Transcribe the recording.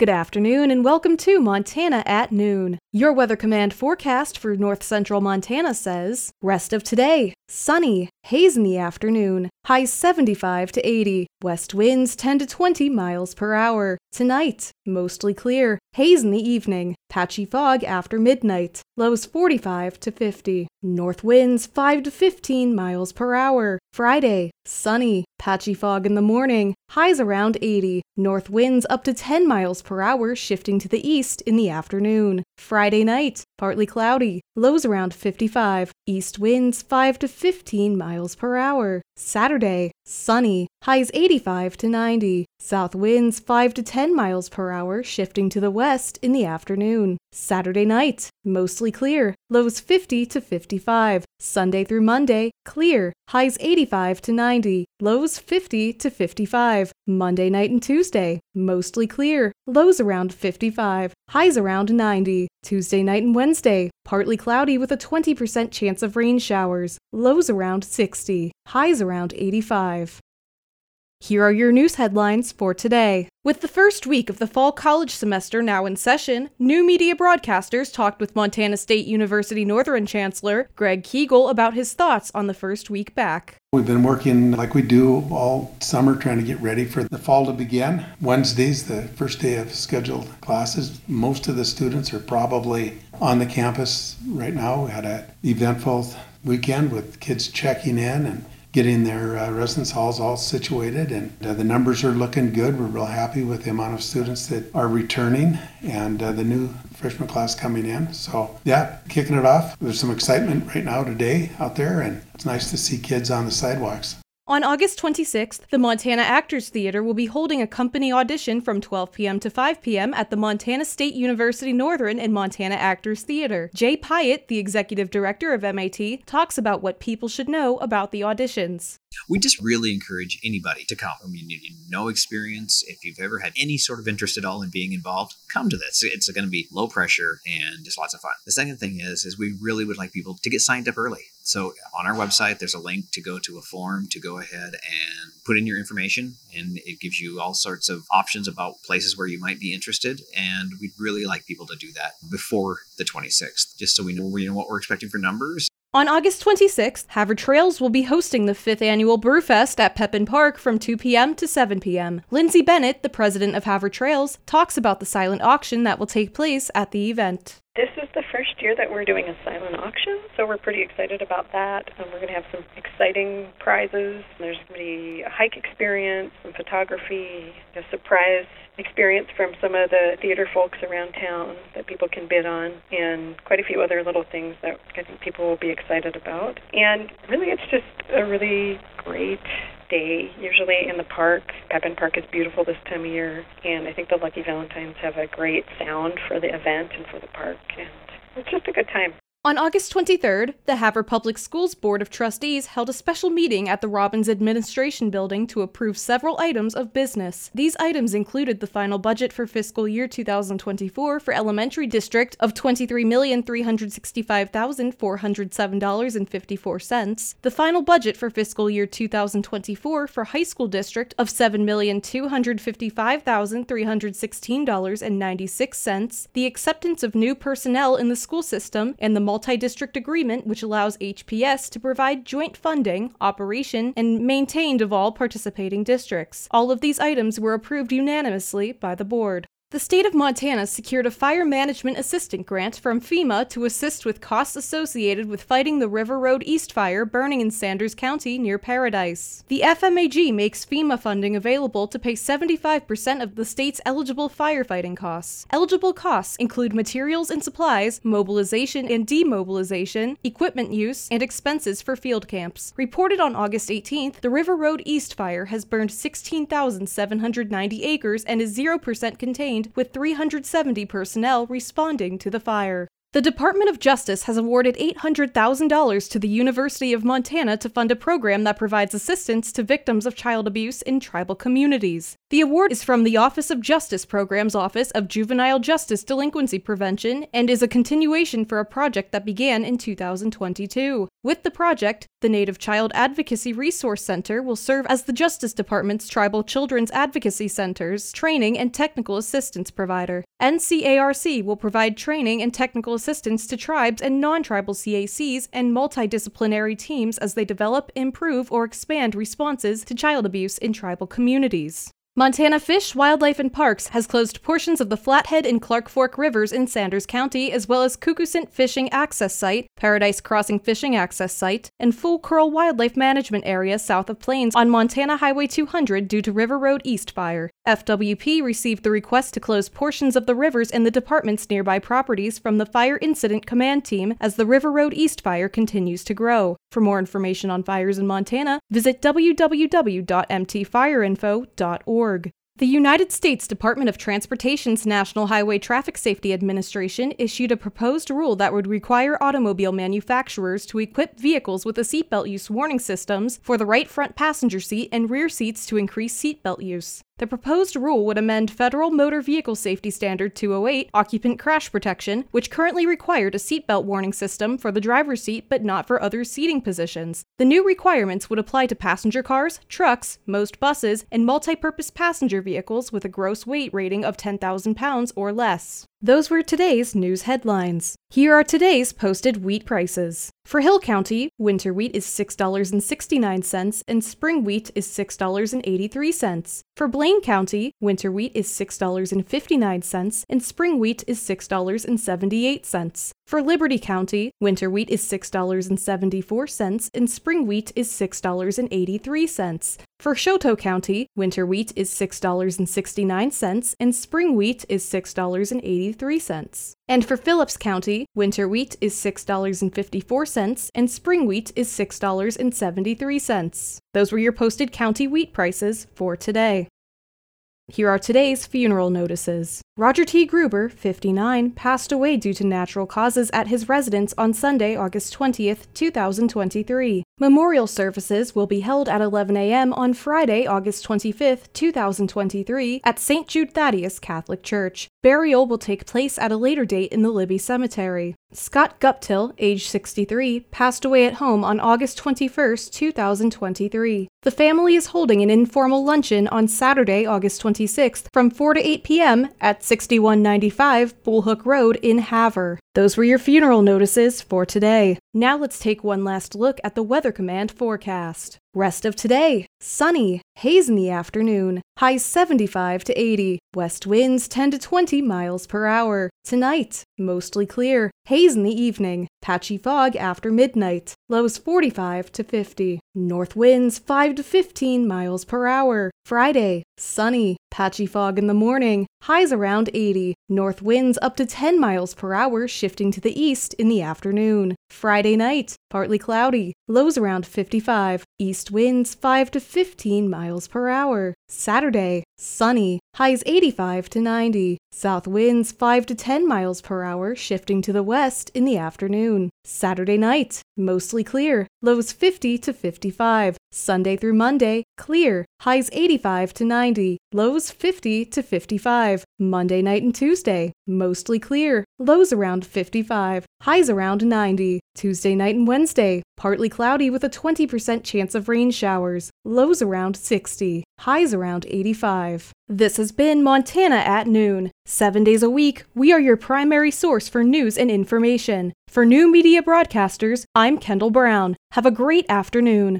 Good afternoon and welcome to Montana at Noon. Your Weather Command forecast for north central Montana says, rest of today, sunny, haze in the afternoon, high 75 to 80, west winds 10 to 20 miles per hour. Tonight, mostly clear, haze in the evening, patchy fog after midnight, lows 45 to 50, north winds 5 to 15 miles per hour. Friday, sunny, patchy fog in the morning, highs around 80, north winds up to 10 miles per hour shifting to the east in the afternoon. Friday night, partly cloudy, lows around 55, east winds 5 to 15 miles per hour. Saturday, sunny, highs 85 to 90, south winds 5 to 10 miles per hour shifting to the west in the afternoon. Saturday night, mostly clear, lows 50 to 55. Sunday through Monday, clear, highs 85 to 90, lows 50 to 55. Monday night and Tuesday, mostly clear, lows around 55, highs around 90. Tuesday night and Wednesday, partly cloudy with a 20% chance of rain showers, lows around 60, highs around 85. Here are your news headlines for today. With the first week of the fall college semester now in session, new media broadcasters talked with Montana State University Northern Chancellor Greg Kegel about his thoughts on the first week back. We've been working like we do all summer trying to get ready for the fall to begin. Wednesday's the first day of scheduled classes. Most of the students are probably on the campus right now. We had an eventful weekend with kids checking in and getting their residence halls all situated, and the numbers are looking good. We're real happy with the amount of students that are returning and the new freshman class coming in. So yeah, kicking it off. There's some excitement right now today out there, and it's nice to see kids on the sidewalks. On August 26th, the Montana Actors Theater will be holding a company audition from 12 p.m. to 5 p.m. at the Montana State University Northern and Montana Actors Theater. Jay Pyatt, the executive director of MAT, talks about what people should know about the auditions. We just really encourage anybody to come. I mean, no experience. If you've ever had any sort of interest at all in being involved, come to this. It's going to be low pressure and just lots of fun. The second thing is we really would like people to get signed up early. So on our website, there's a link to go to a form to go ahead and put in your information, and it gives you all sorts of options about places where you might be interested. And we'd really like people to do that before the 26th, just so we know what we're expecting for numbers. On August 26th, Haver Trails will be hosting the 5th Annual Brewfest at Pepin Park from 2 p.m. to 7 p.m. Lindsay Bennett, the president of Haver Trails, talks about the silent auction that will take place at the event. This is the first year that we're doing a silent auction, so we're pretty excited about that. We're going to have some exciting prizes. There's going to be a hike experience, some photography, a surprise experience from some of the theater folks around town that people can bid on, and quite a few other little things that I think people will be excited about. And really, it's just a really great day, usually in the park. Pepin Park is beautiful this time of year, and I think the Lucky Valentines have a great sound for the event and for the park, and it's just a good time. On August 23rd, the Haver Public Schools Board of Trustees held a special meeting at the Robbins Administration Building to approve several items of business. These items included the final budget for fiscal year 2024 for elementary district of $23,365,407.54, the final budget for fiscal year 2024 for high school district of $7,255,316.96, the acceptance of new personnel in the school system, and the multi-district agreement, which allows HPS to provide joint funding, operation, and maintained of all participating districts. All of these items were approved unanimously by the board. The state of Montana secured a fire management assistance grant from FEMA to assist with costs associated with fighting the River Road East Fire burning in Sanders County near Paradise. The FMAG makes FEMA funding available to pay 75% of the state's eligible firefighting costs. Eligible costs include materials and supplies, mobilization and demobilization, equipment use, and expenses for field camps. Reported on August 18th, the River Road East Fire has burned 16,790 acres and is 0% contained, with 370 personnel responding to the fire. The Department of Justice has awarded $800,000 to the University of Montana to fund a program that provides assistance to victims of child abuse in tribal communities. The award is from the Office of Justice Program's Office of Juvenile Justice Delinquency Prevention and is a continuation for a project that began in 2022. With the project, the Native Child Advocacy Resource Center will serve as the Justice Department's Tribal Children's Advocacy Center's training and technical assistance provider. NCARC will provide training and technical assistance to tribes and non-tribal CACs and multidisciplinary teams as they develop, improve, or expand responses to child abuse in tribal communities. Montana Fish, Wildlife, and Parks has closed portions of the Flathead and Clark Fork Rivers in Sanders County, as well as Cuckoo's Inn Fishing Access Site, Paradise Crossing Fishing Access Site, and Full Curl Wildlife Management Area south of Plains on Montana Highway 200 due to River Road East Fire. FWP received the request to close portions of the rivers and the department's nearby properties from the Fire Incident Command Team as the River Road East Fire continues to grow. For more information on fires in Montana, visit www.mtfireinfo.org. The United States Department of Transportation's National Highway Traffic Safety Administration issued a proposed rule that would require automobile manufacturers to equip vehicles with a seatbelt use warning systems for the right front passenger seat and rear seats to increase seatbelt use. The proposed rule would amend Federal Motor Vehicle Safety Standard 208, Occupant Crash Protection, which currently required a seatbelt warning system for the driver's seat but not for other seating positions. The new requirements would apply to passenger cars, trucks, most buses, and multi-purpose passenger vehicles with a gross weight rating of 10,000 pounds or less. Those were today's news headlines. Here are today's posted wheat prices. For Hill County, winter wheat is $6.69 and spring wheat is $6.83. For Blaine County, winter wheat is $6.59 and spring wheat is $6.78. For Liberty County, winter wheat is $6.74 and spring wheat is $6.83. For Choteau County, winter wheat is $6.69 and spring wheat is $6.83. And for Phillips County, winter wheat is $6.54 and spring wheat is $6.73. Those were your posted county wheat prices for today. Here are today's funeral notices. Roger T. Gruber, 59, passed away due to natural causes at his residence on Sunday, August 20, 2023. Memorial services will be held at 11 a.m. on Friday, August 25, 2023, at St. Jude Thaddeus Catholic Church. Burial will take place at a later date in the Libby Cemetery. Scott Guptill, age 63, passed away at home on August 21, 2023. The family is holding an informal luncheon on Saturday, August 26, from 4 to 8 p.m. at 6195 Bullhook Road in Haver. Those were your funeral notices for today. Now let's take one last look at the Weather Command forecast. Rest of today, sunny, haze in the afternoon, highs 75 to 80, west winds 10 to 20 miles per hour. Tonight, mostly clear, haze in the evening, patchy fog after midnight, lows 45 to 50, north winds 5 to 15 miles per hour. Friday, sunny, patchy fog in the morning, highs around 80, north winds up to 10 miles per hour shifting to the east in the afternoon. Friday night, partly cloudy, lows around 55, east winds 5 to 15 miles per hour. Saturday, sunny, highs 85 to 90, south winds 5 to 10 miles per hour shifting to the west in the afternoon. Saturday night, mostly clear, lows 50 to 55. Sunday through Monday, clear, highs 85 to 90, lows 50 to 55. Monday night and Tuesday, mostly clear, lows around 55, highs around 90. Tuesday night and Wednesday, partly cloudy with a 20% chance of rain showers, lows around 60, highs around 85. This has been Montana at Noon. 7 days a week, we are your primary source for news and information. For new media broadcasters, I'm Kendall Brown. Have a great afternoon.